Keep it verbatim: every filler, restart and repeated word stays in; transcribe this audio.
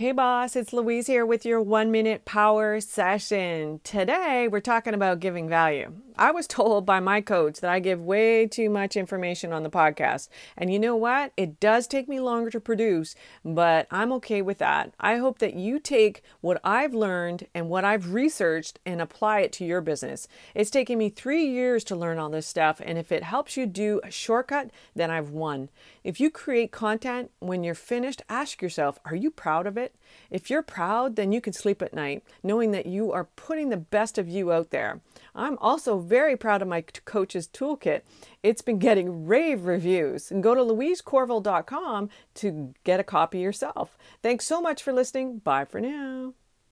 Hey boss, it's Louise here with your one minute power session. Today we're talking about giving value. I was told by my coach that I give way too much information on the podcast. And you know what? It does take me longer to produce, but I'm okay with that. I hope that you take what I've learned and what I've researched and apply it to your business. It's taken me three years to learn all this stuff. And if it helps you do a shortcut, then I've won. If you create content, when you're finished, ask yourself, are you proud of it? If you're proud, then you can sleep at night knowing that you are putting the best of you out there. I'm also very proud of my coach's toolkit. It's been getting rave reviews. And go to louise corville dot com to get a copy yourself. Thanks so much for listening. Bye for now.